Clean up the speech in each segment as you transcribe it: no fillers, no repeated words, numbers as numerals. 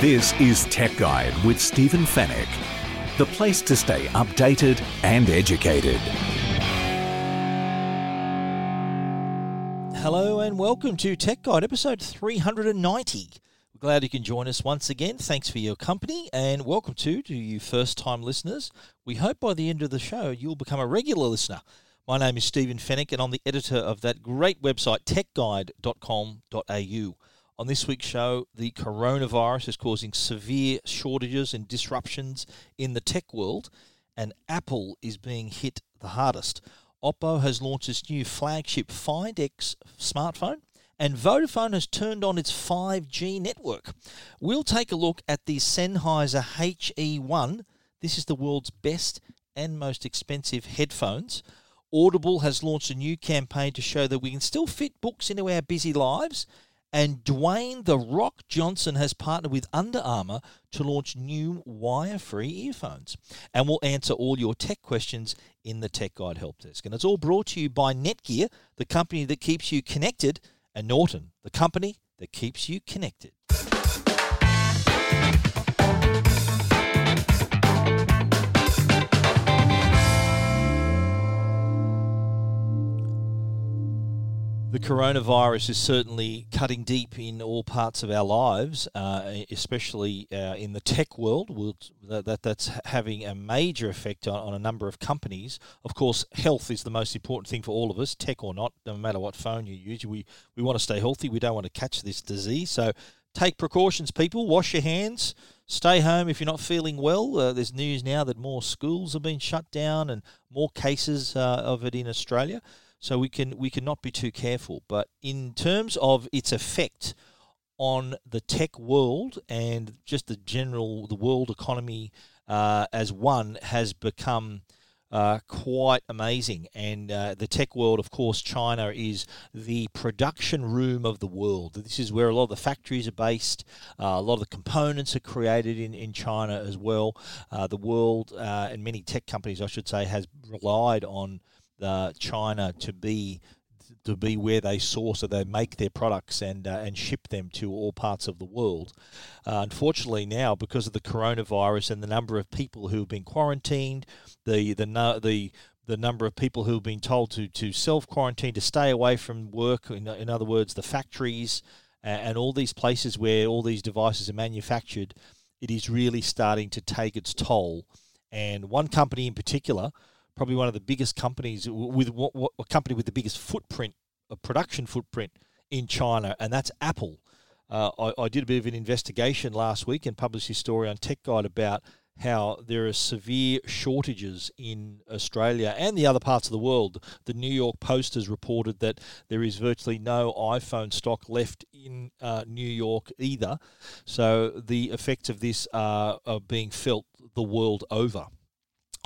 This is Tech Guide with Stephen Fennec, the place to stay updated and educated. Hello and welcome to Tech Guide, episode 390. We're glad you can join us once again. Thanks for your company and welcome to you first-time listeners. We hope by the end of the show you'll become a regular listener. My name is Stephen Fennec and I'm the editor of that great website, techguide.com.au. On this week's show, the coronavirus is causing severe shortages and disruptions in the tech world, and Apple is being hit the hardest. Oppo has launched its new flagship Find X smartphone, and Vodafone has turned on its 5G network. We'll take a look at the Sennheiser HE1. This is the world's best and most expensive headphones. Audible has launched a new campaign to show that we can still fit books into our busy lives. And Dwayne "The Rock" Johnson has partnered with Under Armour to launch new wire-free earphones. And we'll answer all your tech questions in the Tech Guide Help Desk. And it's all brought to you by Netgear, the company that keeps you connected, and Norton, the company that keeps you connected. The coronavirus is certainly cutting deep in all parts of our lives, especially in the tech world. That's having a major effect on a number of companies. Of course, health is the most important thing for all of us, tech or not, no matter what phone you use. We want to stay healthy. We don't want to catch this disease. So take precautions, people. Wash your hands. Stay home if you're not feeling well. There's news now that more schools have been shut down and more cases of it in Australia. So we can not be too careful. But in terms of its effect on the tech world and just the world economy as one has become quite amazing. And the tech world, of course, China is the production room of the world. This is where a lot of the factories are based. A lot of the components are created in China as well. The world and many tech companies, I should say, has relied on China to be where they source or they make their products and ship them to all parts of the world. Unfortunately, now because of the coronavirus and the number of people who have been quarantined, the number of people who have been told to self quarantine, to stay away from work. In other words, the factories and all these places where all these devices are manufactured, it is really starting to take its toll. And one company in particular, probably one of the biggest companies with the biggest footprint, a production footprint in China, and that's Apple. I did a bit of an investigation last week and published a story on Tech Guide about how there are severe shortages in Australia and the other parts of the world. The New York Post has reported that there is virtually no iPhone stock left in New York either. So the effects of this are being felt the world over.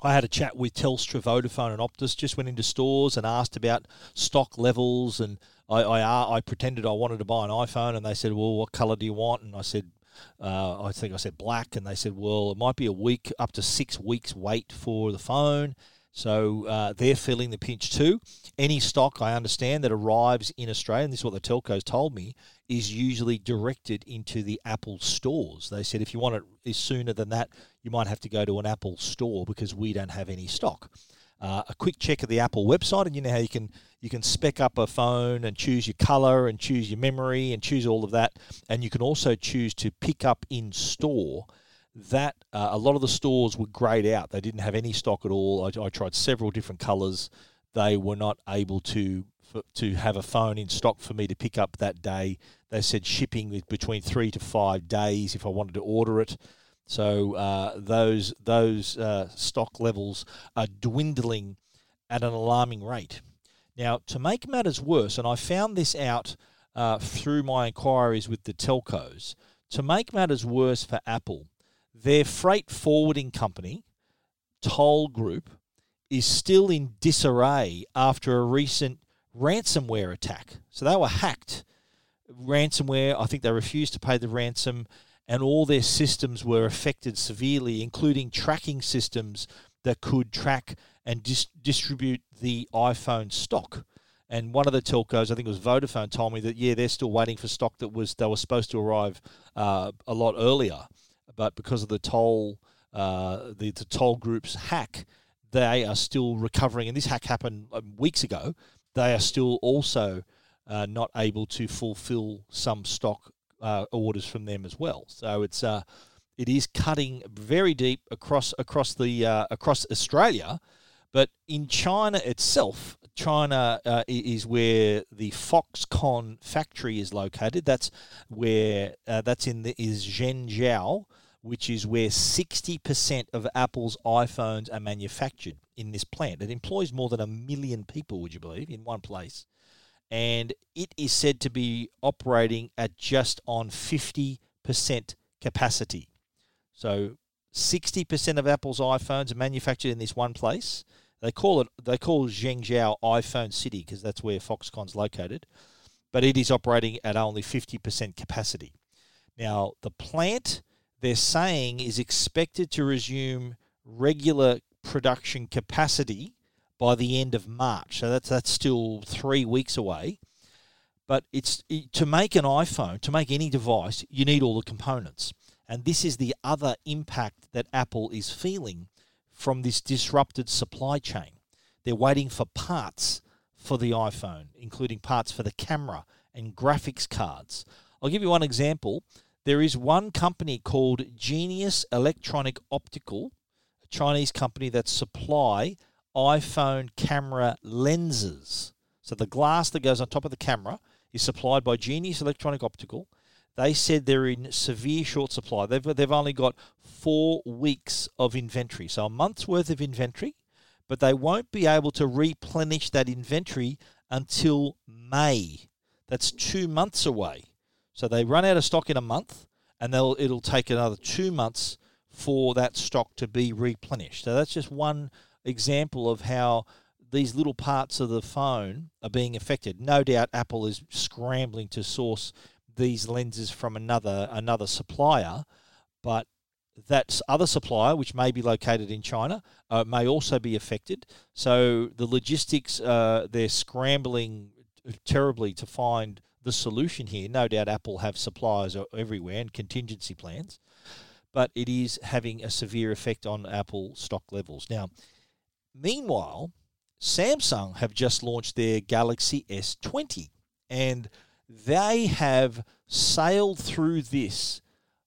I had a chat with Telstra, Vodafone and Optus, just went into stores and asked about stock levels, and I pretended I wanted to buy an iPhone, and they said, well, what colour do you want? And I said, I think I said black, and they said, well, it might be a week, up to 6 weeks wait for the phone. So they're feeling the pinch too. Any stock, I understand, that arrives in Australia, and this is what the telcos told me, is usually directed into the Apple stores. They said if you want it sooner than that, you might have to go to an Apple store because we don't have any stock. A quick check of the Apple website, and you know how you can spec up a phone and choose your color and choose your memory and choose all of that. And you can also choose to pick up in store. That a lot of the stores were grayed out. They didn't have any stock at all. I tried several different colors. They were not able to have a phone in stock for me to pick up that day. They said shipping is between 3 to 5 days if I wanted to order it. So those stock levels are dwindling at an alarming rate. Now, to make matters worse, and I found this out through my inquiries with the telcos, to make matters worse for Apple, their freight forwarding company, Toll Group, is still in disarray after a recent ransomware attack. So they were hacked. Ransomware, I think they refused to pay the ransom, and all their systems were affected severely, including tracking systems that could track and distribute the iPhone stock. And one of the telcos, I think it was Vodafone, told me that, yeah, they're still waiting for stock that was they were supposed to arrive a lot earlier. But because of the toll, the toll group's hack, they are still recovering. And this hack happened weeks ago. They are still also not able to fulfill some stock orders from them as well. So it is cutting very deep across Australia, but in China itself. China is where the Foxconn factory is located. That's where is Zhengzhou, which is where 60% of Apple's iPhones are manufactured in this plant. It employs more than 1 million people, would you believe, in one place. And it is said to be operating at just on 50% capacity. So 60% of Apple's iPhones are manufactured in this one place. They call Zhengzhou iPhone City because that's where Foxconn's located, but it is operating at only 50% capacity. Now, the plant, they're saying, is expected to resume regular production capacity by the end of March. So that's still 3 weeks away. But to make an iPhone, to make any device, you need all the components. And this is the other impact that Apple is feeling from this disrupted supply chain. They're waiting for parts for the iPhone, including parts for the camera and graphics cards. I'll give you one example. There is one company called Genius Electronic Optical, a Chinese company that supply iPhone camera lenses. So the glass that goes on top of the camera is supplied by Genius Electronic Optical. They said they're in severe short supply. They've only got 4 weeks of inventory, so a month's worth of inventory, but they won't be able to replenish that inventory until May. That's 2 months away. So they run out of stock in a month, and it'll take another 2 months for that stock to be replenished. So that's just one example of how these little parts of the phone are being affected. No doubt Apple is scrambling to source these lenses from another supplier, but that other supplier, which may be located in China, may also be affected. So the logistics, they're scrambling terribly to find the solution here. No doubt Apple have suppliers everywhere and contingency plans, but it is having a severe effect on Apple stock levels. Now, meanwhile, Samsung have just launched their Galaxy S20, and they have sailed through this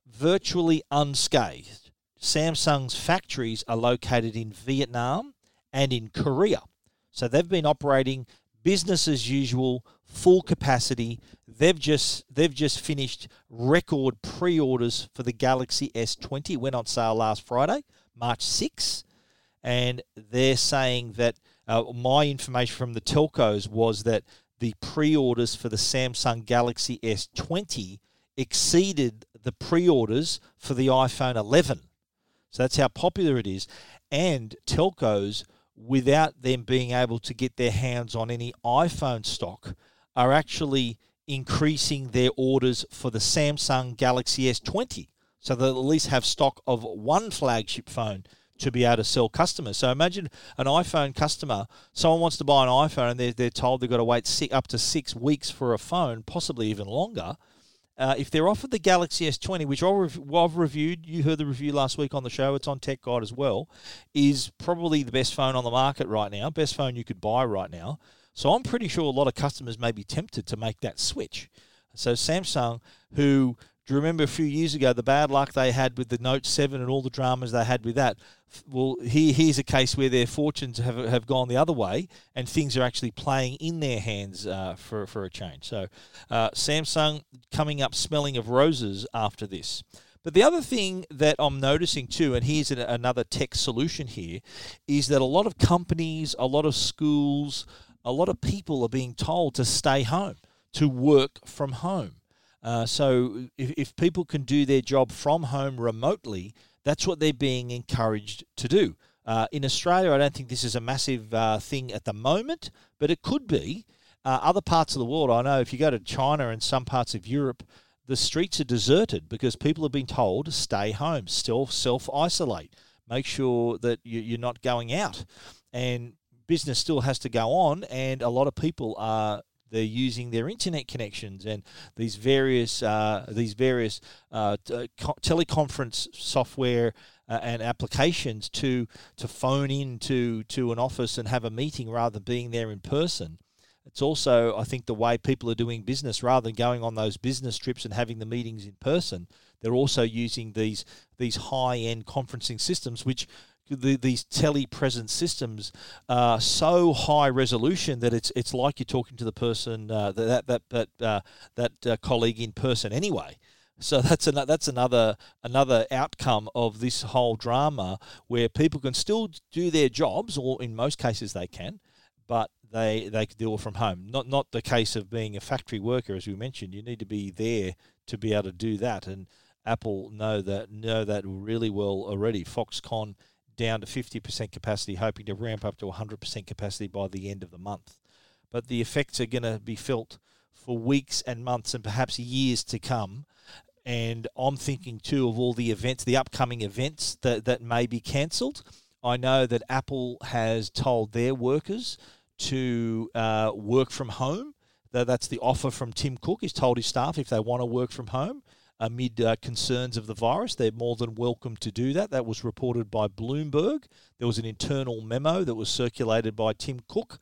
virtually unscathed. Samsung's factories are located in Vietnam and in Korea. So they've been operating business as usual, full capacity. They've just finished record pre-orders for the Galaxy S20. It went on sale last Friday, March 6th. And they're saying that my information from the telcos was that the pre-orders for the Samsung Galaxy S20 exceeded the pre-orders for the iPhone 11. So that's how popular it is. And telcos, without them being able to get their hands on any iPhone stock, are actually increasing their orders for the Samsung Galaxy S20. So they'll at least have stock of one flagship phone to be able to sell customers. So imagine an iPhone customer, someone wants to buy an iPhone and they're told they've got to wait up to 6 weeks for a phone, possibly even longer. If they're offered the Galaxy S20, which I've reviewed, you heard the review last week on the show, it's on Tech Guide as well, is probably the best phone on the market right now, best phone you could buy right now. So I'm pretty sure a lot of customers may be tempted to make that switch. So Samsung, who... do you remember a few years ago, the bad luck they had with the Note 7 and all the dramas they had with that? Well, here's a case where their fortunes have gone the other way and things are actually playing in their hands for a change. So Samsung coming up smelling of roses after this. But the other thing that I'm noticing too, and here's another tech solution here, is that a lot of companies, a lot of schools, a lot of people are being told to stay home, to work from home. So if people can do their job from home remotely, that's what they're being encouraged to do. In Australia, I don't think this is a massive thing at the moment, but it could be. Other parts of the world, I know if you go to China and some parts of Europe, the streets are deserted because people have been told to stay home, self-isolate, make sure that you're not going out. And business still has to go on, and a lot of people are they're using their internet connections and these various teleconference software and applications to phone in to an office and have a meeting rather than being there in person. It's also, I think, the way people are doing business. Rather than going on those business trips and having the meetings in person, they're also using these high-end conferencing systems, which these telepresence systems are so high resolution that it's like you're talking to the person that colleague in person anyway. So that's another outcome of this whole drama, where people can still do their jobs, or in most cases they can, but they could do it from home. Not the case of being a factory worker, as we mentioned. You need to be there to be able to do that. And Apple know that really well already. Foxconn down to 50% capacity, hoping to ramp up to 100% capacity by the end of the month. But the effects are going to be felt for weeks and months and perhaps years to come. And I'm thinking too of all the events, the upcoming events that may be cancelled. I know that Apple has told their workers to work from home. That's the offer from Tim Cook. He's told his staff if they want to work from home amid concerns of the virus, they're more than welcome to do that. That was reported by Bloomberg. There was an internal memo that was circulated by Tim Cook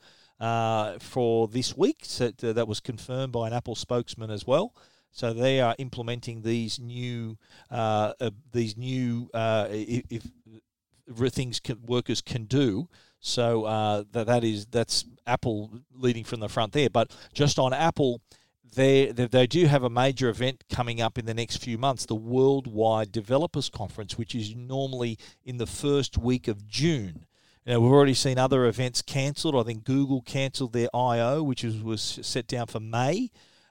for this week. So that was confirmed by an Apple spokesman as well. So they are implementing these new things workers can do. So that's Apple leading from the front there. But just on Apple, they do have a major event coming up in the next few months, the Worldwide Developers Conference, which is normally in the first week of June. Now, we've already seen other events cancelled. I think Google cancelled their I.O., which was set down for May.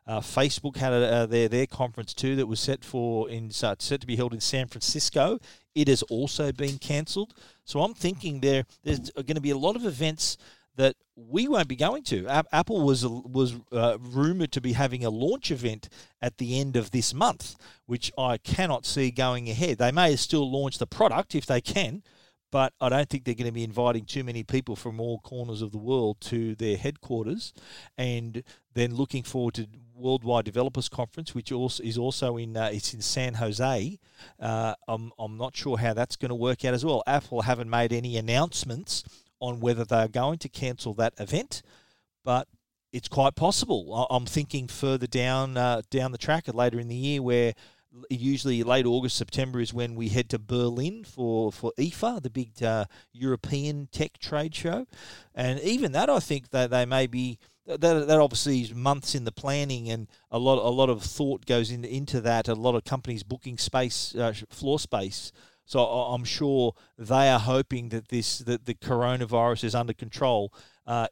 Facebook had their conference too that was set to be held in San Francisco. It has also been cancelled. So I'm thinking there's going to be a lot of events that we won't be going to. Apple was rumoured to be having a launch event at the end of this month, which I cannot see going ahead. They may still launch the product if they can, but I don't think they're going to be inviting too many people from all corners of the world to their headquarters. And then looking forward to Worldwide Developers Conference, which is in San Jose. I'm not sure how that's going to work out as well. Apple haven't made any announcements on whether they're going to cancel that event, but it's quite possible. I'm thinking further down the track later in the year, where usually late August, September is when we head to Berlin for IFA, the big European tech trade show. And even that, I think that they may be that obviously is months in the planning, and a lot of thought goes into that. A lot of companies booking space, floor space. So I'm sure they are hoping that the coronavirus is under control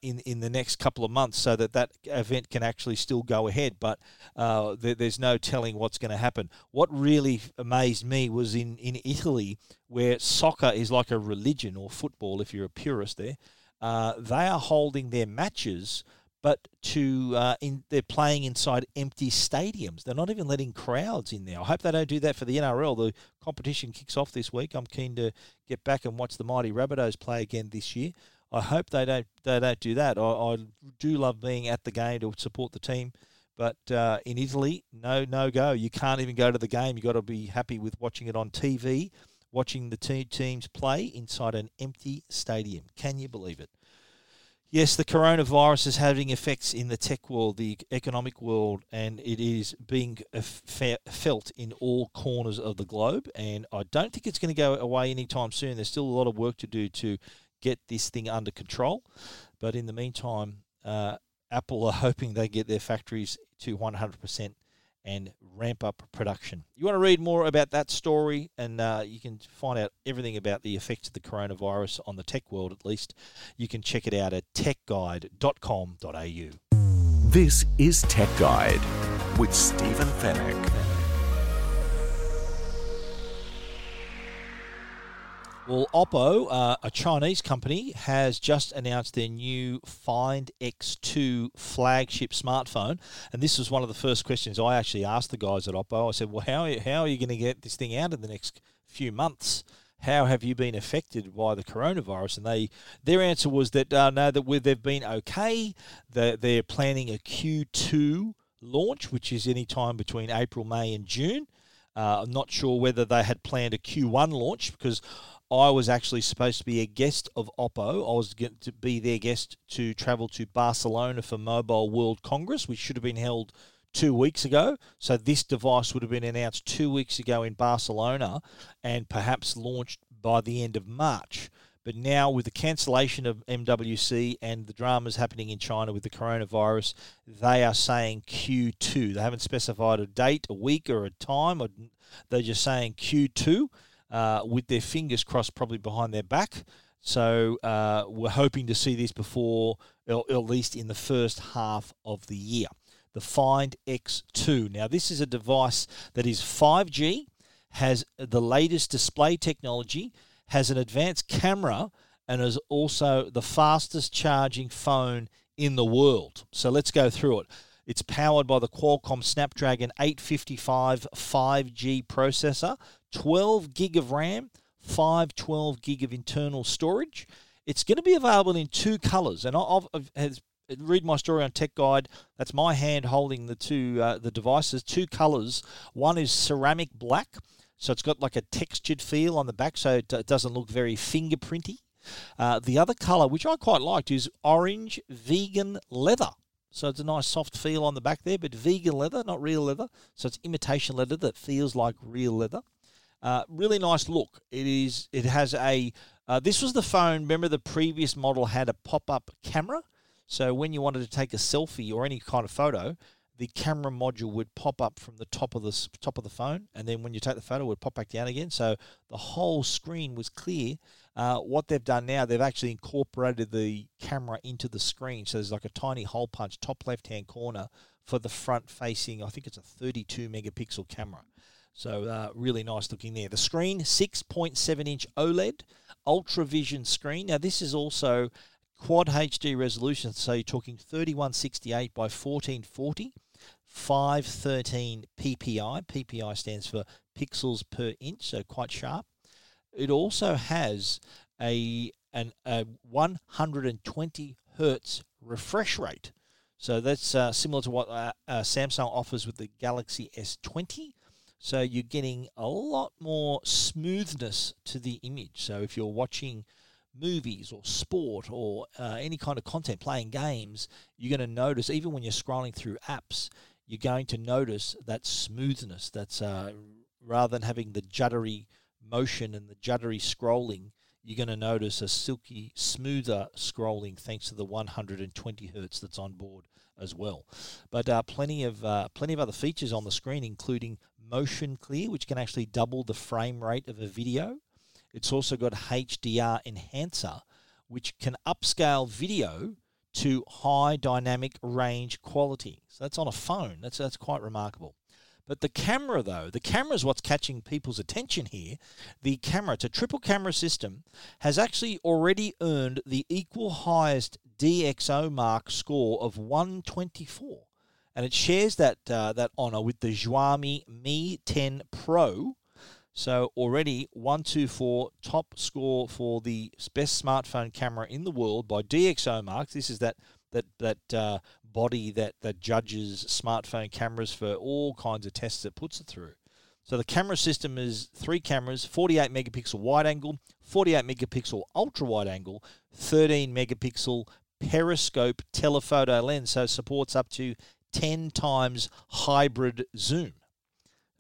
in the next couple of months, so that event can actually still go ahead. But there's no telling what's going to happen. What really amazed me was in Italy, where soccer is like a religion, or football if you're a purist there. They are holding their matches, but they're playing inside empty stadiums. They're not even letting crowds in there. I hope they don't do that for the NRL. The competition kicks off this week. I'm keen to get back and watch the mighty Rabbitohs play again this year. I hope they don't do that. I do love being at the game to support the team, but in Italy, no go. You can't even go to the game. You've got to be happy with watching it on TV, watching the two teams play inside an empty stadium. Can you believe it? Yes, the coronavirus is having effects in the tech world, the economic world, and it is being felt in all corners of the globe. And I don't think it's going to go away anytime soon. There's still a lot of work to do to get this thing under control. But in the meantime, Apple are hoping they get their factories to 100% and ramp up production. You want to read more about that story, and you can find out everything about the effects of the coronavirus on the tech world, at least. You can check it out at techguide.com.au. This is Tech Guide with Stephen Fennec. Well, Oppo, a Chinese company, has just announced their new Find X2 flagship smartphone. And this was one of the first questions I actually asked the guys at Oppo. I said, well, how are you going to get this thing out in the next few months? how have you been affected by the coronavirus? And their answer was that no, that they've been okay. They're planning a Q2 launch, which is any time between April, May, and June. I'm not sure whether they had planned a Q1 launch, because I was actually supposed to be a guest of Oppo. I was going to be their guest to travel to Barcelona for Mobile World Congress, which should have been held 2 weeks ago. So this device would have been announced 2 weeks ago in Barcelona and perhaps launched by the end of March. But now with the cancellation of MWC and the dramas happening in China with the coronavirus, they are saying Q2. They haven't specified a date, a week, or a time. They're just saying Q2. With their fingers crossed, probably behind their back. So we're hoping to see this before, or at least in the first half of the year. The Find X2. Now, this is a device that is 5G, has the latest display technology, has an advanced camera, and is also the fastest charging phone in the world. So let's go through it. It's powered by the Qualcomm Snapdragon 855 5G processor, 12 gig of RAM, 512 gig of internal storage. It's going to be available in two colors. And I've read my story on Tech Guide. That's my hand holding the two the devices. Two colors. One is ceramic black, so it's got like a textured feel on the back, so it doesn't look very fingerprinty. The other color, which I quite liked, is orange vegan leather. So it's a nice soft feel on the back there, but vegan leather, not real leather. So it's imitation leather that feels like real leather. Really nice look. It has a... this was the phone, remember the previous model had a pop-up camera? So when you wanted to take a selfie or any kind of photo, the camera module would pop up from the top of the phone, and then when you take the photo, it would pop back down again. So the whole screen was clear. What they've done now, they've actually incorporated the camera into the screen. So there's like a tiny hole punch, top left-hand corner for the front-facing, I think it's a 32-megapixel camera. So really nice looking there. The screen, 6.7-inch OLED, Ultra Vision screen. Now, this is also quad HD resolution, so you're talking 3168 by 1440, 513 PPI. PPI stands for pixels per inch, so quite sharp. It also has a 120 hertz refresh rate. So that's similar to what Samsung offers with the Galaxy S20. So you're getting a lot more smoothness to the image. So if you're watching movies or sport or any kind of content, playing games, you're going to notice, even when you're scrolling through apps, you're going to notice that smoothness. That's rather than having the juddery motion and the juddery scrolling, you're going to notice a silky, smoother scrolling thanks to the 120 hertz that's on board as well. But plenty of other features on the screen, including motion clear, which can actually double the frame rate of a video. It's also got HDR enhancer, which can upscale video to high dynamic range quality. So that's on a phone. That's quite remarkable. But the camera, though, the camera is what's catching people's attention here. The camera, it's a triple camera system, has actually already earned the equal highest DXOMark score of 124. And it shares that honor with the Xiaomi Mi 10 Pro. So already 124, top score for the best smartphone camera in the world by DXOMark. This is that body that judges smartphone cameras for all kinds of tests it puts it through. So the camera system is three cameras, 48 megapixel wide angle, 48 megapixel ultra wide angle, 13 megapixel periscope telephoto lens, so supports up to 10 times hybrid zoom.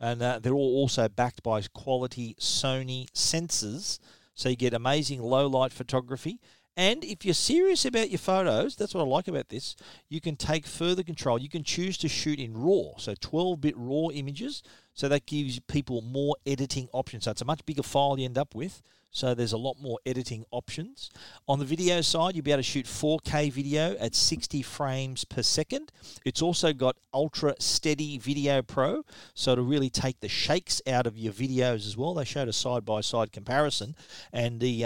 And they're all also backed by quality Sony sensors, so you get amazing low-light photography. And if you're serious about your photos, that's what I like about this, you can take further control. You can choose to shoot in RAW, so 12-bit RAW images. So that gives people more editing options. So it's a much bigger file you end up with. So there's a lot more editing options. On the video side, you'll be able to shoot 4K video at 60 frames per second. It's also got Ultra Steady Video Pro, so it'll really take the shakes out of your videos as well. They showed a side-by-side comparison, and the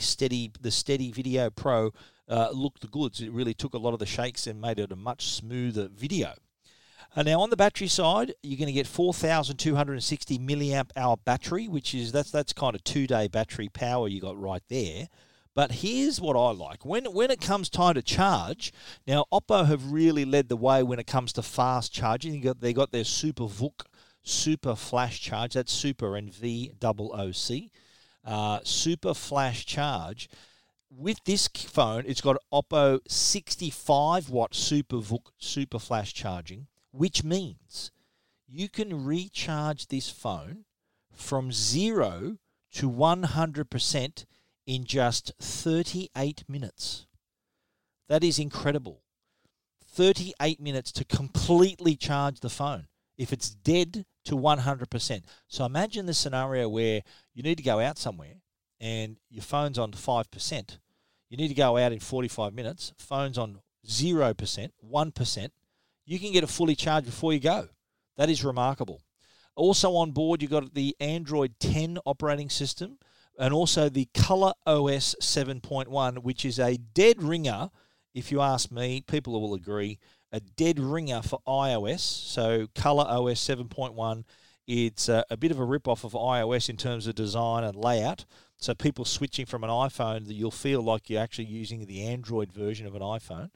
Steady Video Pro looked the goods. It really took a lot of the shakes and made it a much smoother video. And now on the battery side, you're going to get 4,260 milliamp hour battery, which is that's kind of 2-day battery power you got right there. But here's what I like. When it comes time to charge, now Oppo have really led the way when it comes to fast charging. They got their SuperVOOC, Super Flash Charge. That's Super and VOOC. Super Flash Charge. With this phone, it's got Oppo 65-watt SuperVOOC, Super Flash Charging, which means you can recharge this phone from 0 to 100% in just 38 minutes. That is incredible. 38 minutes to completely charge the phone if it's dead to 100%. So imagine the scenario where you need to go out somewhere and your phone's on 5%. You need to go out in 45 minutes, phone's on 0%, 1%. You can get it fully charged before you go. That is remarkable. Also on board, you've got the Android 10 operating system, and also the ColorOS 7.1, which is a dead ringer, if you ask me, people will agree, a dead ringer for iOS. So ColorOS 7.1, it's a bit of a rip-off of iOS in terms of design and layout. So people switching from an iPhone, that you'll feel like you're actually using the Android version of an iPhone.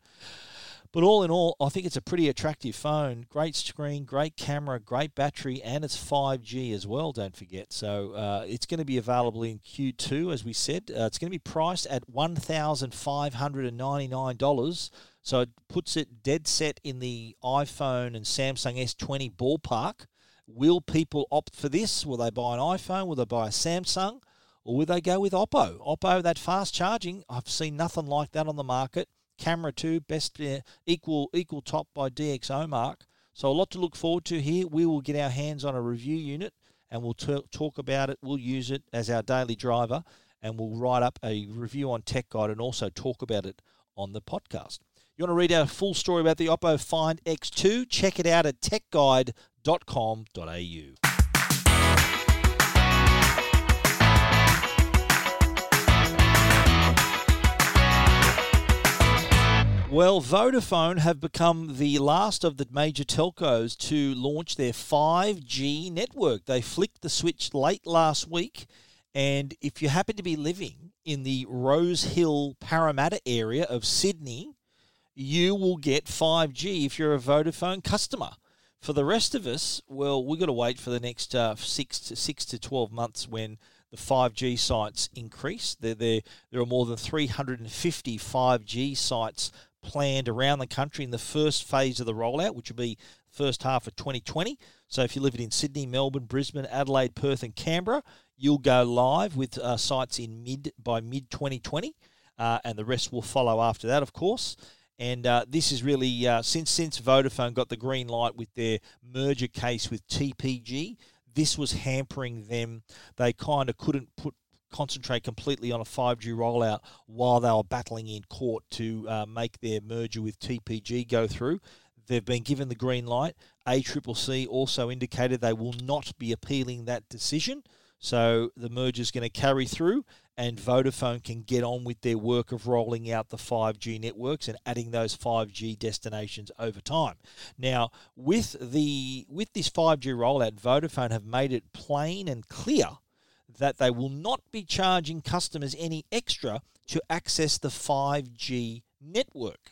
But all in all, I think it's a pretty attractive phone. Great screen, great camera, great battery, and it's 5G as well, don't forget. So it's going to be available in Q2, as we said. It's going to be priced at $1,599. So it puts it dead set in the iPhone and Samsung S20 ballpark. Will people opt for this? Will they buy an iPhone? Will they buy a Samsung? Or will they go with Oppo? Oppo, that fast charging, I've seen nothing like that on the market. Camera 2, best equal top by DXOMark. So a lot to look forward to here. We will get our hands on a review unit and we'll talk about it. We'll use it as our daily driver and we'll write up a review on Tech Guide and also talk about it on the podcast. You want to read our full story about the Oppo Find X2? Check it out at techguide.com.au. Well, Vodafone have become the last of the major telcos to launch their 5G network. They flicked the switch late last week, and if you happen to be living in the Rose Hill Parramatta area of Sydney, you will get 5G if you're a Vodafone customer. For the rest of us, well, we've got to wait for the next 6 to 12 months when 5G sites increase. There are more than 350 5G sites planned around the country in the first phase of the rollout, which will be first half of 2020. So if you live in Sydney, Melbourne, Brisbane, Adelaide, Perth and Canberra, you'll go live with sites in mid 2020, and the rest will follow after that, of course. And this is really since Vodafone got the green light with their merger case with TPG. This was hampering them. They kind of couldn't concentrate completely on a 5G rollout while they were battling in court to make their merger with TPG go through. They've been given the green light. ACCC also indicated they will not be appealing that decision. So the merger is going to carry through and Vodafone can get on with their work of rolling out the 5G networks and adding those 5G destinations over time. Now, with this 5G rollout, Vodafone have made it plain and clear that they will not be charging customers any extra to access the 5G network.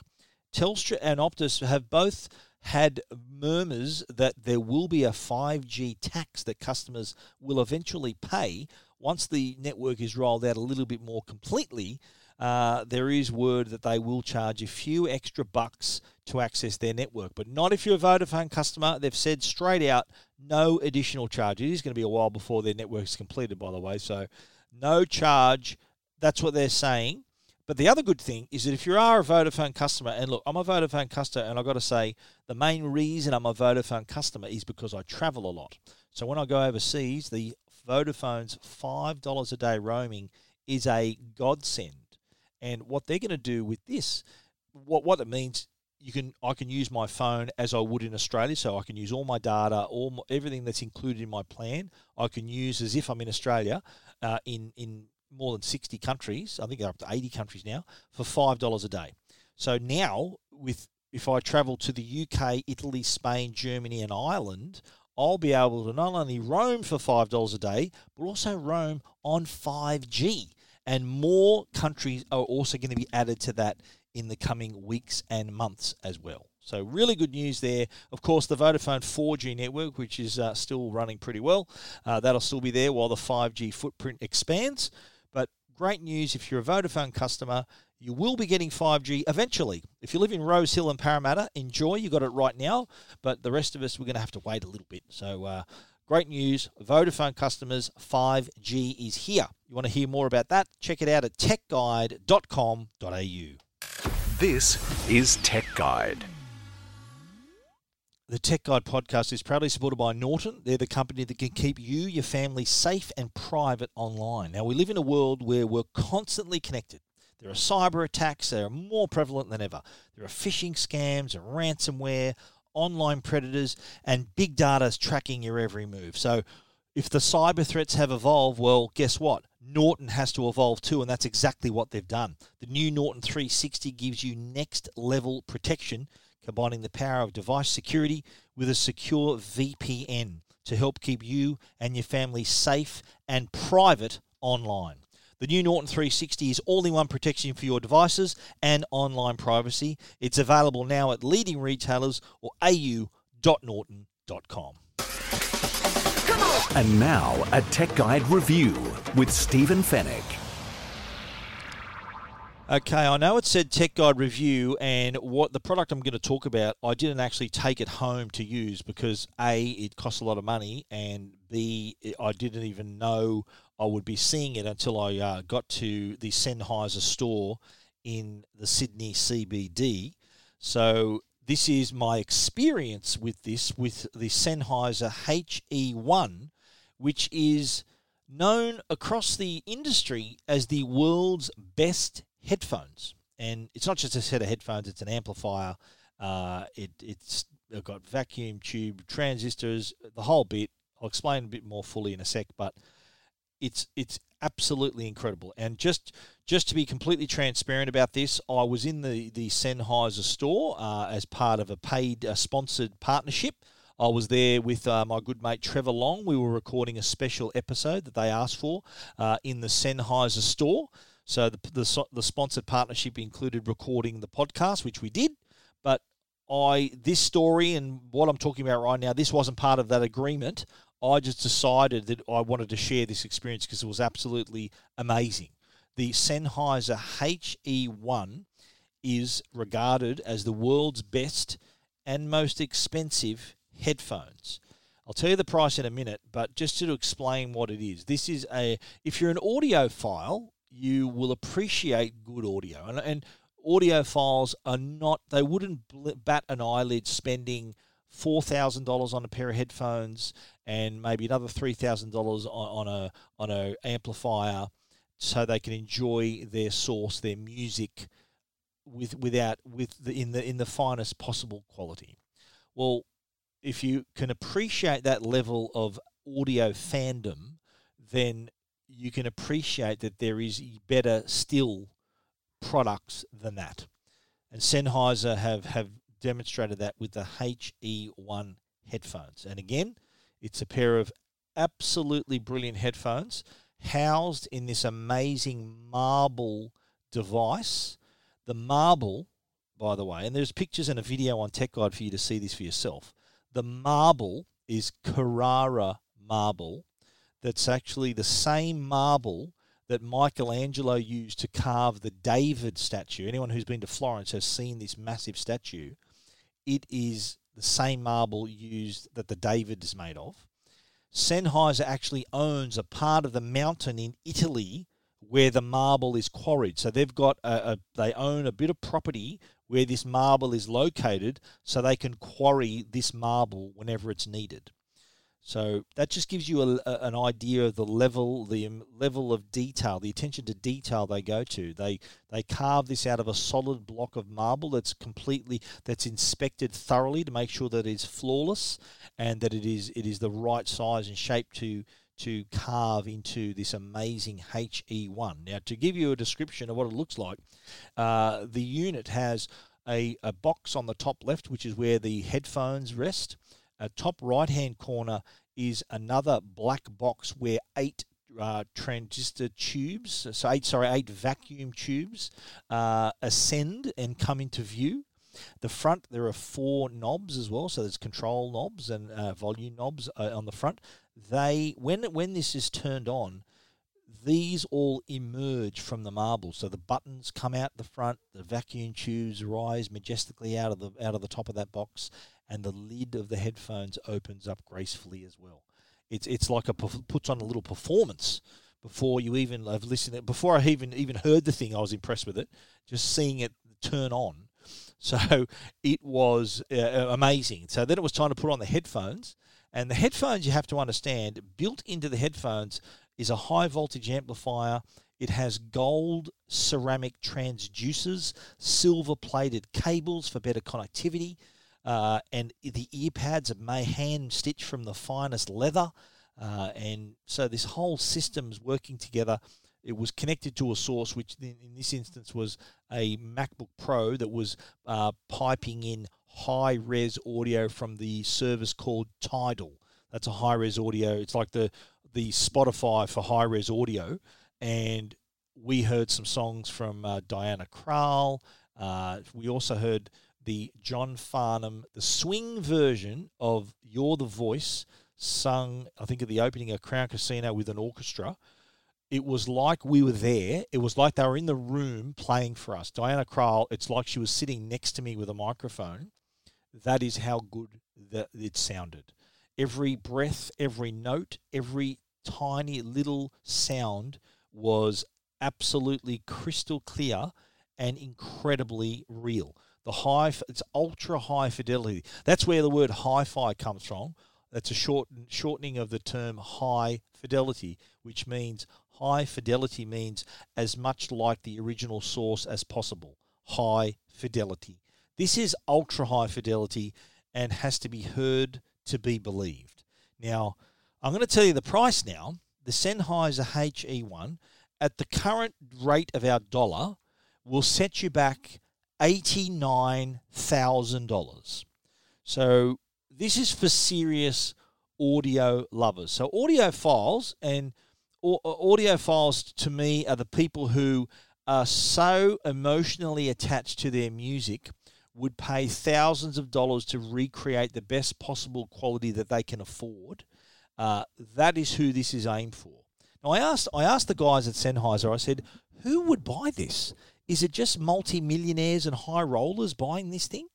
Telstra and Optus have both had murmurs that there will be a 5G tax that customers will eventually pay once the network is rolled out a little bit more completely. There is word that they will charge a few extra bucks to access their network, but not if you're a Vodafone customer. They've said straight out, no additional charge. It is going to be a while before their network is completed, by the way, so no charge. That's what they're saying. But the other good thing is that if you are a Vodafone customer, and look, I'm a Vodafone customer, and I've got to say the main reason I'm a Vodafone customer is because I travel a lot. So when I go overseas, the Vodafone's $5 a day roaming is a godsend. And what they're going to do with this, what it means, I can use my phone as I would in Australia, so I can use all my data, everything that's included in my plan, I can use as if I'm in Australia in more than 60 countries, I think they're up to 80 countries now, for $5 a day. So now, with if I travel to the UK, Italy, Spain, Germany, and Ireland, I'll be able to not only roam for $5 a day, but also roam on 5G. And more countries are also going to be added to that in the coming weeks and months as well. So really good news there. Of course, the Vodafone 4G network, which is still running pretty well, that'll still be there while the 5G footprint expands. But great news if you're a Vodafone customer. You will be getting 5G eventually. If you live in Rose Hill and Parramatta, enjoy. You got it right now, but the rest of us, we're going to have to wait a little bit. So great news. Vodafone customers, 5G is here. You want to hear more about that? Check it out at techguide.com.au. This is Tech Guide. The Tech Guide podcast is proudly supported by Norton. They're the company that can keep you, your family, safe and private online. Now, we live in a world where we're constantly connected. There are cyber attacks that are more prevalent than ever. There are phishing scams and ransomware, online predators, and big data is tracking your every move. So if the cyber threats have evolved, well, guess what? Norton has to evolve too, and that's exactly what they've done. The new Norton 360 gives you next-level protection, combining the power of device security with a secure VPN to help keep you and your family safe and private online. The new Norton 360 is all-in-one protection for your devices and online privacy. It's available now at leading retailers or au.norton.com. And now, a Tech Guide review with Stephen Fennec. Okay, I know it said Tech Guide review, and what the product I'm going to talk about, I didn't actually take it home to use because A, it costs a lot of money, and B, I didn't even know I would be seeing it until I got to the Sennheiser store in the Sydney CBD. So this is my experience with this, with the Sennheiser HE1, which is known across the industry as the world's best headphones. And it's not just a set of headphones, it's an amplifier. It's got vacuum tube, transistors, the whole bit. I'll explain a bit more fully in a sec, but it's absolutely incredible. And just to be completely transparent about this, I was in the Sennheiser store as part of a paid sponsored partnership. I was there with my good mate Trevor Long. We were recording a special episode that they asked for in the Sennheiser store. So the sponsored partnership included recording the podcast, which we did. But this story and what I'm talking about right now, this wasn't part of that agreement. I just decided that I wanted to share this experience because it was absolutely amazing. The Sennheiser HE1 is regarded as the world's best and most expensive headphones. I'll tell you the price in a minute, but just to explain what it is. This is if you're an audiophile, you will appreciate good audio. And audiophiles are not, they wouldn't bat an eyelid spending $4,000 on a pair of headphones and maybe another $3,000 on a amplifier so they can enjoy their source, their music in the finest possible quality. Well, if you can appreciate that level of audio fandom, then you can appreciate that there is better still products than that. And Sennheiser have demonstrated that with the HE1 headphones. And again, it's a pair of absolutely brilliant headphones housed in this amazing marble device. The marble, by the way, and there's pictures and a video on Tech Guide for you to see this for yourself. The marble is Carrara marble. That's actually the same marble that Michelangelo used to carve the David statue. Anyone who's been to Florence has seen this massive statue. It is the same marble used that the David is made of. Sennheiser actually owns a part of the mountain in Italy where the marble is quarried. So they've got they own a bit of property where this marble is located, so they can quarry this marble whenever it's needed. So that just gives you an idea of the level of detail, the attention to detail they go to. They carve this out of a solid block of marble that's inspected thoroughly to make sure that it's flawless and that it is the right size and shape to carve into this amazing HE1. Now, to give you a description of what it looks like, the unit has a box on the top left, which is where the headphones rest. A top right-hand corner is another black box where eight vacuum tubes ascend and come into view. The front, there are four knobs as well, so there's control knobs and volume knobs on the front. They, when this is turned on, these all emerge from the marble. So the buttons come out the front, the vacuum tubes rise majestically out of the top of that box, and the lid of the headphones opens up gracefully as well. It's like a puts on a little performance before you even have listened. Before I even heard the thing, I was impressed with it. Just seeing it turn on. So it was amazing. So then it was time to put on the headphones. And the headphones, you have to understand, built into the headphones is a high-voltage amplifier. It has gold ceramic transducers, silver-plated cables for better connectivity, and the ear pads are hand-stitched from the finest leather. And so this whole system's working together. It was connected to a source, which in this instance was a MacBook Pro that was piping in high-res audio from the service called Tidal. That's a high-res audio. It's like the Spotify for high-res audio. And we heard some songs from Diana Krall. We also heard the John Farnham, the swing version of You're the Voice, sung, I think, at the opening of Crown Casino with an orchestra. It was like we were there. It was like they were in the room playing for us. Diana Krall, it's like she was sitting next to me with a microphone. That is how good it sounded. Every breath, every note, every tiny little sound was absolutely crystal clear and incredibly real. It's ultra high fidelity. That's where the word hi-fi comes from. That's a shortening of the term high fidelity, which means high fidelity means as much like the original source as possible. High fidelity. This is ultra high fidelity and has to be heard to be believed. Now, I'm going to tell you the price now. The Sennheiser HE1, at the current rate of our dollar, will set you back $89,000. So this is for serious audio lovers. So audiophiles, to me are the people who are so emotionally attached to their music, would pay thousands of dollars to recreate the best possible quality that they can afford. That is who this is aimed for. Now, I asked the guys at Sennheiser, I said, who would buy this? Is it just multi-millionaires and high rollers buying this thing?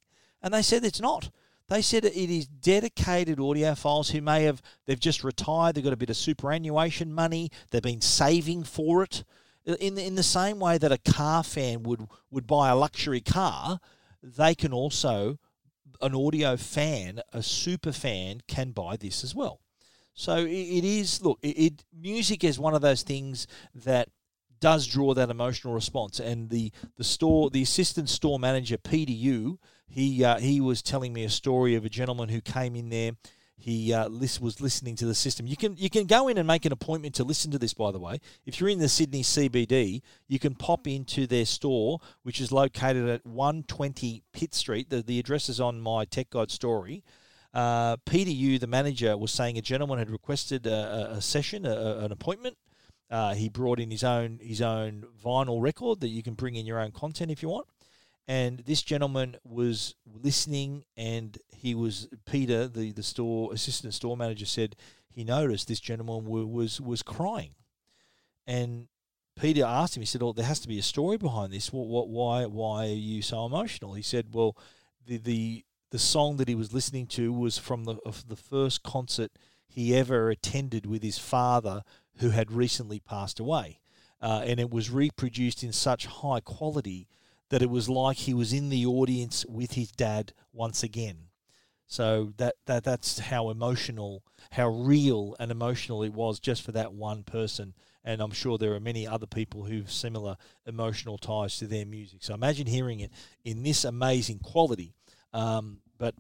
And they said it's not. They said it is dedicated audiophiles who they've just retired, they've got a bit of superannuation money, they've been saving for it. In the same way that a car fan would buy a luxury car, they can also, an audio fan, a super fan, can buy this as well. So it is, music is one of those things that does draw that emotional response. And the assistant store manager, PDU, he was telling me a story of a gentleman who came in there. He was listening to the system. You can go in and make an appointment to listen to this, by the way. If you're in the Sydney CBD, you can pop into their store, which is located at 120 Pitt Street. The address is on my Tech Guide story. PDU, the manager, was saying a gentleman had requested a session, an appointment. He brought in his own vinyl record that you can bring in your own content if you want. And this gentleman was listening, and Peter, the store assistant store manager, said he noticed this gentleman was crying. And Peter asked him, he said, "Oh, there has to be a story behind this. Why are you so emotional?" He said, "Well, the song that he was listening to was from the first concert he ever attended with his father, who had recently passed away, and it was reproduced in such high quality that it was like he was in the audience with his dad once again." So that's how emotional, how real and emotional it was just for that one person. And I'm sure there are many other people who've similar emotional ties to their music. So imagine hearing it in this amazing quality. But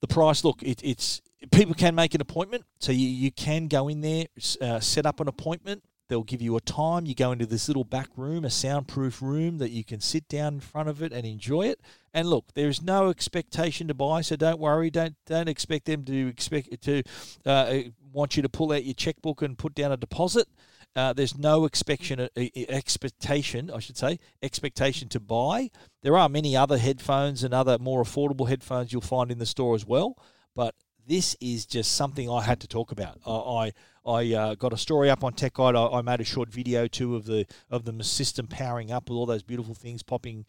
the price, look, it's people can make an appointment. So you can go in there, set up an appointment. They'll give you a time. You go into this little back room, a soundproof room that you can sit down in front of it and enjoy it. And look, there is no expectation to buy, so don't worry. Don't expect them to want you to pull out your checkbook and put down a deposit. There's no expectation to buy. There are many other headphones and other more affordable headphones you'll find in the store as well, but this is just something I had to talk about. I got a story up on Tech Guide. I made a short video too of the system powering up with all those beautiful things popping,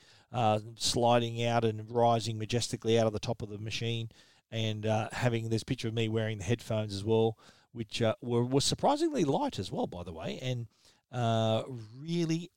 sliding out and rising majestically out of the top of the machine, and having this picture of me wearing the headphones as well, which were surprisingly light as well, by the way, and really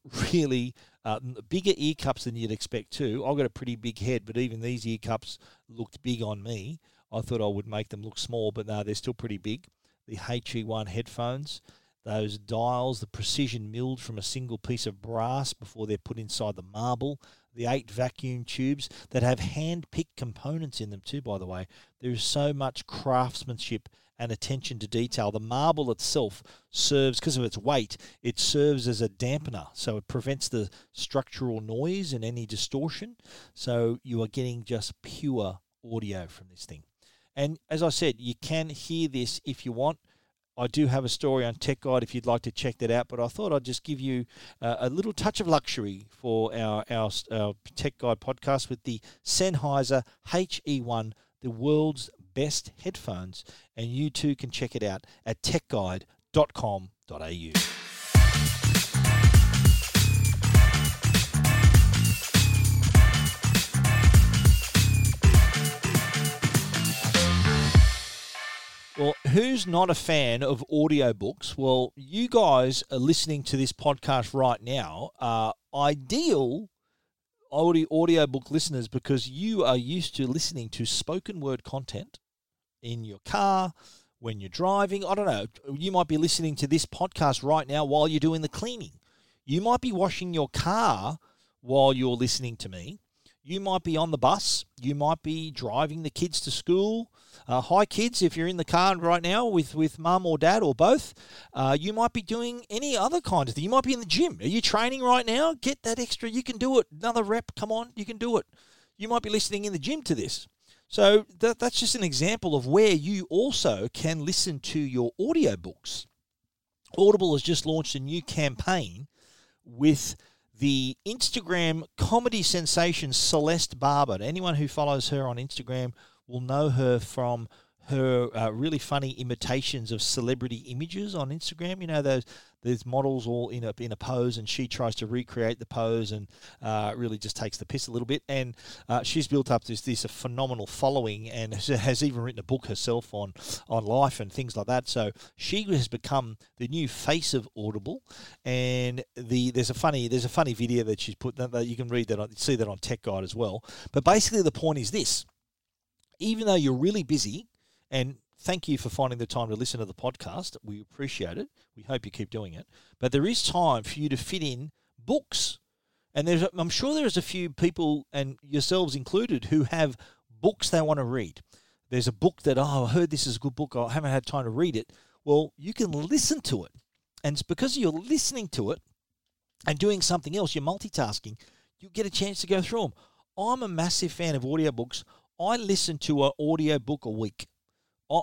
bigger ear cups than you'd expect too. I've got a pretty big head, but even these ear cups looked big on me. I thought I would make them look small, but no, they're still pretty big. The HE1 headphones, those dials, the precision milled from a single piece of brass before they're put inside the marble, the 8 vacuum tubes that have hand-picked components in them too, by the way. There is so much craftsmanship and attention to detail. The marble itself serves, because of its weight, it serves as a dampener, so it prevents the structural noise and any distortion. So you are getting just pure audio from this thing. And as I said, you can hear this if you want. I do have a story on Tech Guide if you'd like to check that out, but I thought I'd just give you a little touch of luxury for our Tech Guide podcast with the Sennheiser HE1, the world's best headphones, and you too can check it out at techguide.com.au. Well, who's not a fan of audiobooks? Well, you guys are listening to this podcast right now are ideal audiobook listeners because you are used to listening to spoken word content in your car, when you're driving. I don't know. You might be listening to this podcast right now while you're doing the cleaning. You might be washing your car while you're listening to me. You might be on the bus. You might be driving the kids to school. Hi, kids, if you're in the car right now with mum or dad or both, you might be doing any other kind of thing. You might be in the gym. Are you training right now? Get that extra. You can do it. Another rep. Come on. You can do it. You might be listening in the gym to this. So that's just an example of where you also can listen to your audiobooks. Audible has just launched a new campaign with the Instagram comedy sensation Celeste Barber. Anyone who follows her on Instagram will know her from her really funny imitations of celebrity images on Instagram. You know, there's models all in a pose, and she tries to recreate the pose and really just takes the piss a little bit. And she's built up this phenomenal following and has even written a book herself on life and things like that. So she has become the new face of Audible. And there's a funny video that she's put that you can read see that on Tech Guide as well. But basically the point is this. Even though you're really busy, and thank you for finding the time to listen to the podcast, we appreciate it. We hope you keep doing it. But there is time for you to fit in books. And I'm sure there is a few people, and yourselves included, who have books they want to read. There's a book that, I heard this is a good book, I haven't had time to read it. Well, you can listen to it. And it's because you're listening to it and doing something else, you're multitasking, you get a chance to go through them. I'm a massive fan of audiobooks. I listen to an audiobook a week.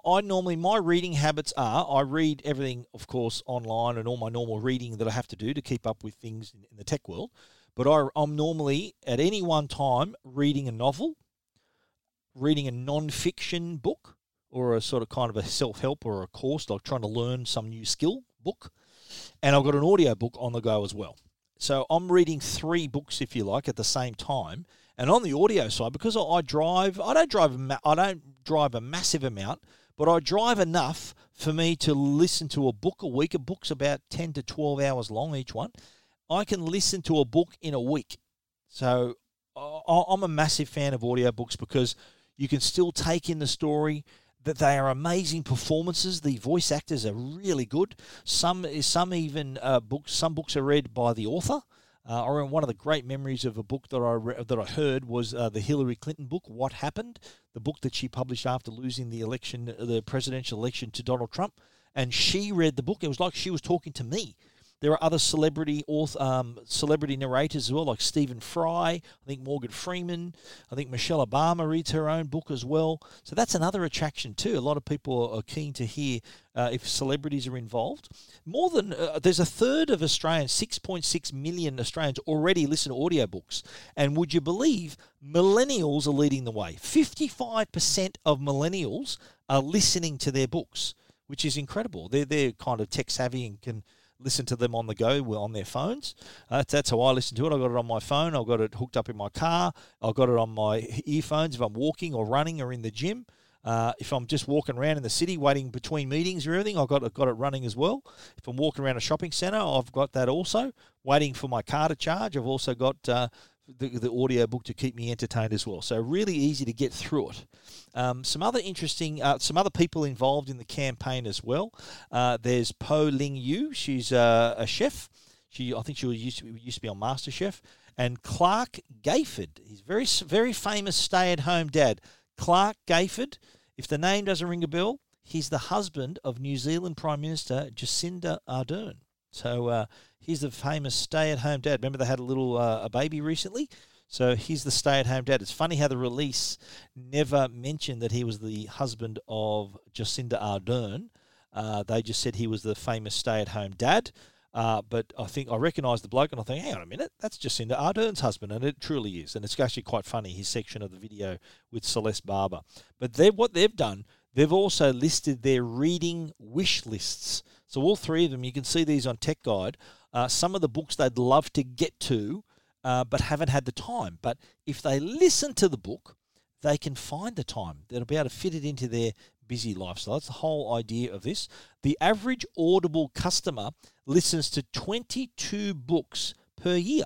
I normally, my reading habits are, I read everything, of course, online and all my normal reading that I have to do to keep up with things in the tech world. But I'm normally, at any one time, reading a novel, reading a non-fiction book, or a sort of kind of a self-help or a course, like trying to learn some new skill book. And I've got an audiobook on the go as well. So I'm reading 3 books, if you like, at the same time. And on the audio side, because I don't drive a massive amount, but I drive enough for me to listen to a book a week. A book's about 10 to 12 hours long, each one. I can listen to a book in a week. So I'm a massive fan of audiobooks because you can still take in the story. That they are amazing performances. The voice actors are really good. Some books are read by the author. I remember one of the great memories of a book that I heard was the Hillary Clinton book, What Happened, the book that she published after losing the presidential election to Donald Trump. And she read the book. It was like she was talking to me. There are other celebrity author, celebrity narrators as well, like Stephen Fry, I think Morgan Freeman, I think Michelle Obama reads her own book as well. So that's another attraction too. A lot of people are keen to hear if celebrities are involved. More than there's a third of Australians, 6.6 million Australians already listen to audiobooks. And would you believe millennials are leading the way? 55% of millennials are listening to their books, which is incredible. They're kind of tech savvy and can listen to them on the go on their phones. That's how I listen to it. I got it on my phone. I've got it hooked up in my car. I've got it on my earphones if I'm walking or running or in the gym. If I'm just walking around in the city waiting between meetings or everything, I've got it running as well. If I'm walking around a shopping centre, I've got that also. Waiting for my car to charge, I've also got the audio book to keep me entertained as well. So really easy to get through it. Some other interesting, some other people involved in the campaign as well. There's Po Ling Yu. She's a chef. I think she used to be on MasterChef. And Clark Gayford. He's very, very famous stay-at-home dad. Clark Gayford, if the name doesn't ring a bell, he's the husband of New Zealand Prime Minister Jacinda Ardern. So he's the famous stay-at-home dad. Remember they had a baby recently? So he's the stay-at-home dad. It's funny how the release never mentioned that he was the husband of Jacinda Ardern. They just said he was the famous stay-at-home dad. But I recognised the bloke and I think, hang on a minute, that's Jacinda Ardern's husband, and it truly is. And it's actually quite funny, his section of the video with Celeste Barber. But what they've done, they've also listed their reading wish lists. So all three of them, you can see these on Tech Guide, some of the books they'd love to get to but haven't had the time. But if they listen to the book, they can find the time. They'll be able to fit it into their busy lifestyle. That's the whole idea of this. The average Audible customer listens to 22 books per year.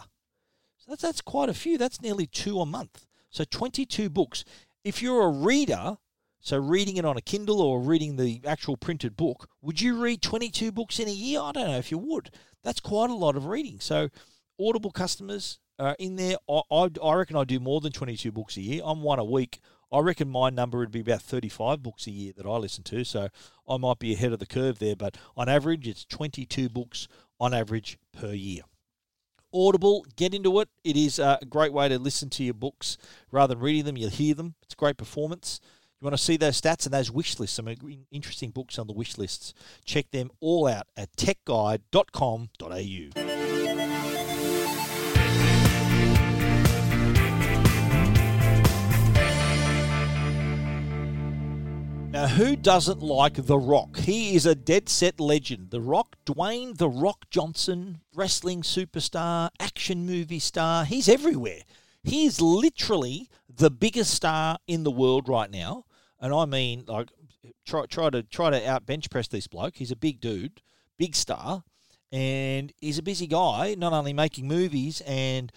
So that's quite a few. That's nearly two a month. So 22 books. If you're a reader, so reading it on a Kindle or reading the actual printed book, would you read 22 books in a year? I don't know if you would. That's quite a lot of reading. So Audible customers are in there. I reckon I do more than 22 books a year. I'm one a week. I reckon my number would be about 35 books a year that I listen to, so I might be ahead of the curve there, but on average, it's 22 books on average per year. Audible, get into it. It is a great way to listen to your books. Rather than reading them, you'll hear them. It's great performance. You want to see those stats and those wish lists, some interesting books on the wish lists. Check them all out at techguide.com.au. Now, who doesn't like The Rock? He is a dead-set legend. The Rock, Dwayne "The Rock" Johnson, wrestling superstar, action movie star. He's everywhere. He is literally the biggest star in the world right now. And I mean, like, try to out bench press this bloke. He's a big dude, big star. And he's a busy guy, not only making movies and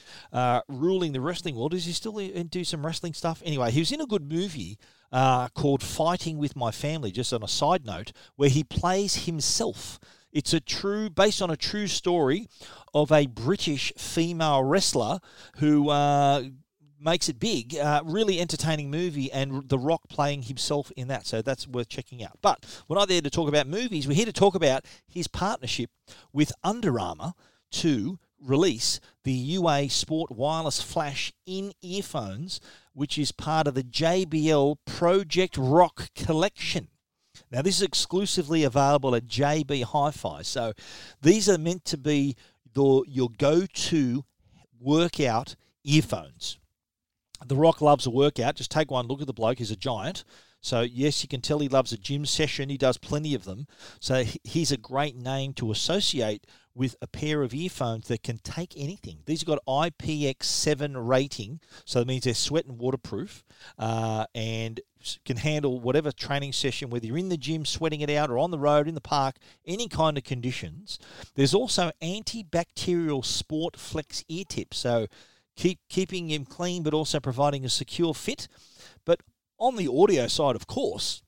ruling the wrestling world, is he still do some wrestling stuff? Anyway, he was in a good movie called Fighting With My Family, just on a side note, where he plays himself. It's based on a true story of a British female wrestler who makes it big, really entertaining movie, and The Rock playing himself in that. So that's worth checking out. But we're not there to talk about movies. We're here to talk about his partnership with Under Armour to release the UA Sport Wireless Flash in earphones, which is part of the JBL Project Rock collection. Now, this is exclusively available at JB Hi-Fi. So these are meant to be your go-to workout earphones. The Rock loves a workout. Just take one look at the bloke. He's a giant. So, yes, you can tell he loves a gym session. He does plenty of them. So he's a great name to associate with a pair of earphones that can take anything. These have got IPX7 rating, so that means they're sweat and waterproof and can handle whatever training session, whether you're in the gym sweating it out or on the road, in the park, any kind of conditions. There's also antibacterial Sport Flex ear tips. So keeping him clean, but also providing a secure fit. But on the audio side, of course,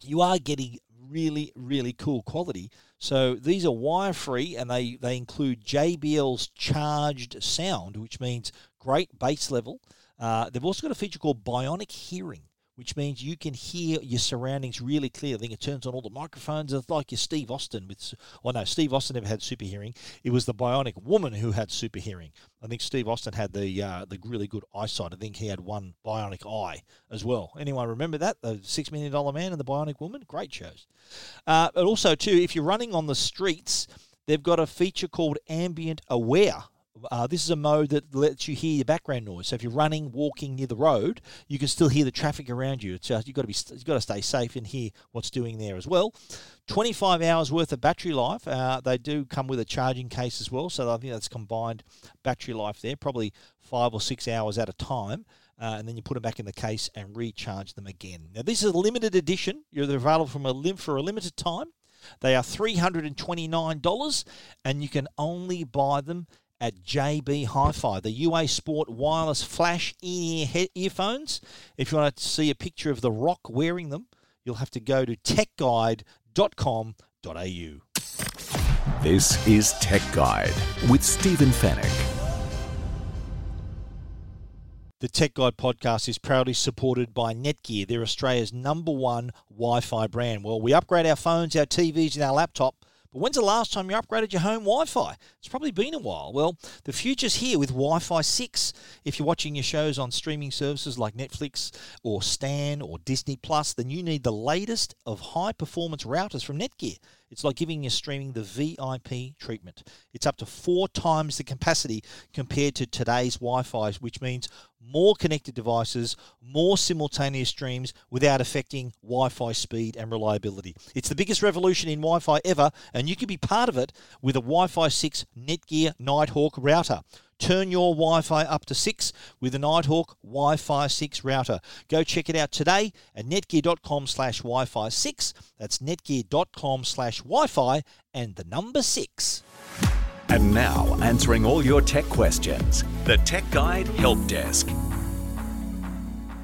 you are getting really, really cool quality. So these are wire-free, and they include JBL's charged sound, which means great bass level. They've also got a feature called Bionic Hearing, which means you can hear your surroundings really clear. I think it turns on all the microphones. It's like your Steve Austin with... Oh, no, Steve Austin never had super hearing. It was the bionic woman who had super hearing. I think Steve Austin had the really good eyesight. I think he had one bionic eye as well. Anyone remember that? The $6 Million Man and the Bionic Woman? Great shows. But also, too, if you're running on the streets, they've got a feature called Ambient Aware. This is a mode that lets you hear your background noise. So if you're running, walking near the road, you can still hear the traffic around you. It's you've got to stay safe and hear what's doing there as well. 25 hours worth of battery life. They do come with a charging case as well. So I think that's combined battery life there, probably 5 or 6 hours at a time. And then you put them back in the case and recharge them again. Now, this is a limited edition. They're available for a limited time. They are $329, and you can only buy them at JB Hi-Fi, the UA Sport wireless flash in-ear earphones. If you want to see a picture of The Rock wearing them, you'll have to go to techguide.com.au. This is Tech Guide with Stephen Fennec. The Tech Guide podcast is proudly supported by Netgear. They're Australia's #1 Wi-Fi brand. Well, we upgrade our phones, our TVs and our laptop. But when's the last time you upgraded your home Wi-Fi? It's probably been a while. Well, the future's here with Wi-Fi 6. If you're watching your shows on streaming services like Netflix or Stan or Disney+, then you need the latest of high-performance routers from Netgear. It's like giving your streaming the VIP treatment. It's up to 4 times the capacity compared to today's Wi-Fi, which means more connected devices, more simultaneous streams without affecting Wi-Fi speed and reliability. It's the biggest revolution in Wi-Fi ever, and you can be part of it with a Wi-Fi 6 Netgear Nighthawk router. Turn your Wi-Fi up to 6 with the Nighthawk Wi-Fi 6 router. Go check it out today at netgear.com/Wi-Fi 6. That's netgear.com/Wi-Fi and the number 6. And now, answering all your tech questions, the Tech Guide Help Desk.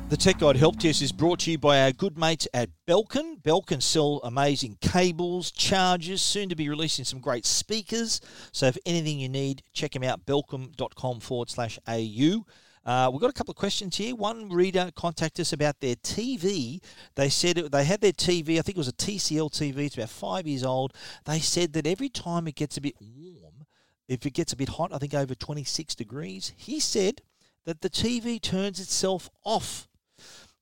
The Tech Guide Help Desk is brought to you by our good mates at Belkin. Belkin sell amazing cables, chargers, soon to be releasing some great speakers. So if anything you need, check them out, belkin.com/au. We've got a couple of questions here. One reader contacted us about their TV. They said they had their TV, I think it was a TCL TV, it's about 5 years old. They said that every time it gets a bit warm, if it gets a bit hot, I think over 26 degrees, he said that the TV turns itself off.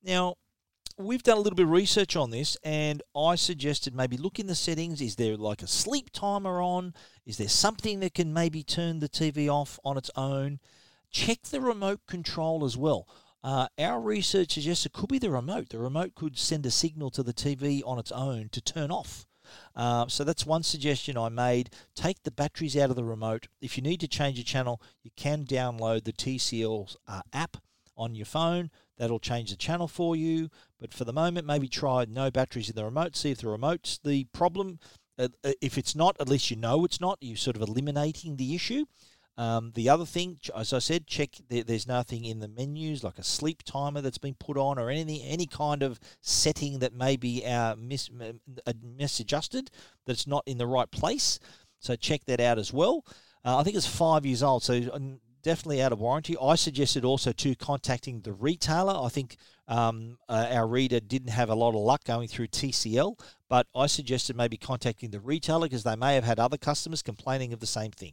Now, we've done a little bit of research on this, and I suggested maybe look in the settings. Is there like a sleep timer on? Is there something that can maybe turn the TV off on its own? Check the remote control as well. Our research suggests it could be the remote. The remote could send a signal to the TV on its own to turn off. So that's one suggestion I made. Take the batteries out of the remote. If you need to change a channel, you can download the TCL app on your phone. That'll change the channel for you. But for the moment, maybe try no batteries in the remote. See if the remote's the problem. If it's not, at least you know it's not. You're sort of eliminating the issue. The other thing, as I said, check there's nothing in the menus like a sleep timer that's been put on or anything, any kind of setting that may be misadjusted, that's not in the right place. So check that out as well. I think it's 5 years old, so definitely out of warranty. I suggested also to contacting the retailer. I think our reader didn't have a lot of luck going through TCL, but I suggested maybe contacting the retailer because they may have had other customers complaining of the same thing.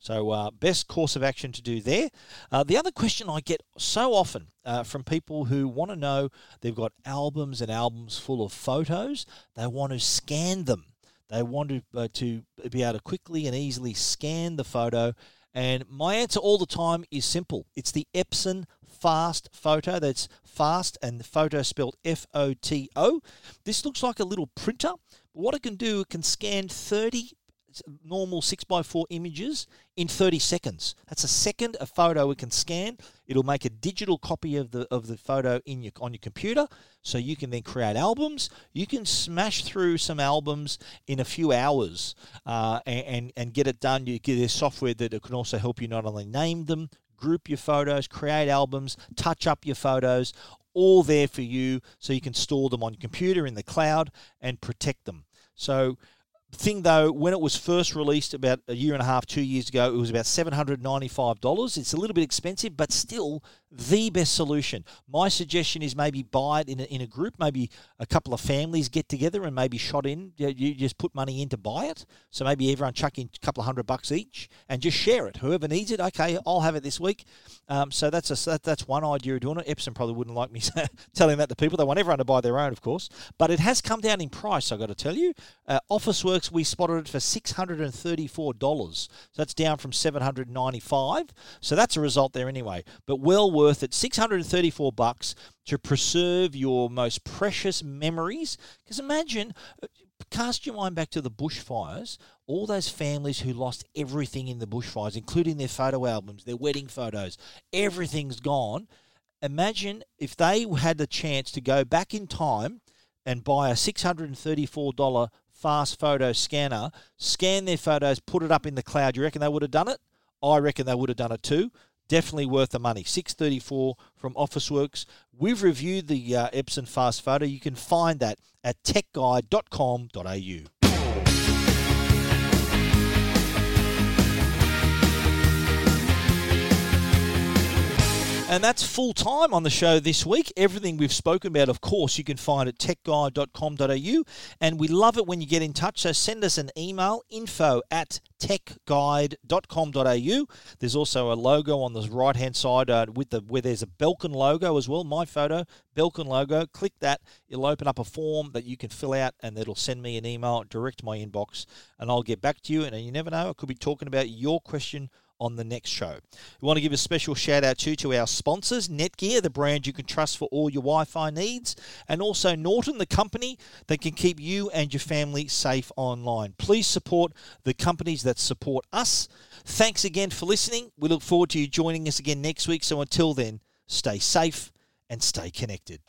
So best course of action to do there. The other question I get so often from people who want to know, they've got albums and albums full of photos. They want to scan them. They want to be able to quickly and easily scan the photo. And my answer all the time is simple. It's the Epson Fast Photo. That's fast and the photo spelled F-O-T-O. This looks like a little printer. But what it can do, it can scan 30 normal 6x4 images in 30 seconds. That's a second a photo it can scan. It'll make a digital copy of the photo on your computer, so you can then create albums. You can smash through some albums in a few hours and get it done. You get software that it can also help you not only name them, group your photos, create albums, touch up your photos, all there for you, so you can store them on your computer in the cloud and protect them. So thing though, when it was first released about a year and a half, 2 years ago, it was about $795. It's a little bit expensive, but still the best solution. My suggestion is maybe buy it in a group, maybe a couple of families get together and maybe shot in. You just put money in to buy it. So maybe everyone chuck in a couple of $100 each and just share it. Whoever needs it, okay, I'll have it this week. So that's one idea of doing it. Epson probably wouldn't like me telling that to people. They want everyone to buy their own, of course. But it has come down in price, I've got to tell you. Officeworks, we spotted it for $634. So that's down from $795. So that's a result there anyway. But well worth it, $634 to preserve your most precious memories. Because imagine, cast your mind back to the bushfires, all those families who lost everything in the bushfires, including their photo albums, their wedding photos, everything's gone. Imagine if they had the chance to go back in time and buy a $634 fast photo scanner, scan their photos, put it up in the cloud. You reckon they would have done it? I reckon they would have done it too. Definitely worth the money. $634 from Officeworks. We've reviewed the Epson Fast Photo. You can find that at techguide.com.au. And that's full time on the show this week. Everything we've spoken about, of course, you can find at techguide.com.au. And we love it when you get in touch. So send us an email, info@techguide.com.au. There's also a logo on the right-hand side where there's a Belkin logo as well. My photo, Belkin logo. Click that. It'll open up a form that you can fill out, and it'll send me an email direct to my inbox, and I'll get back to you. And you never know, I could be talking about your question on the next show. We want to give a special shout out to our sponsors, Netgear, the brand you can trust for all your Wi-Fi needs, and also Norton, the company that can keep you and your family safe online. Please support the companies that support us. Thanks again for listening. We look forward to you joining us again next week. So until then, stay safe and stay connected.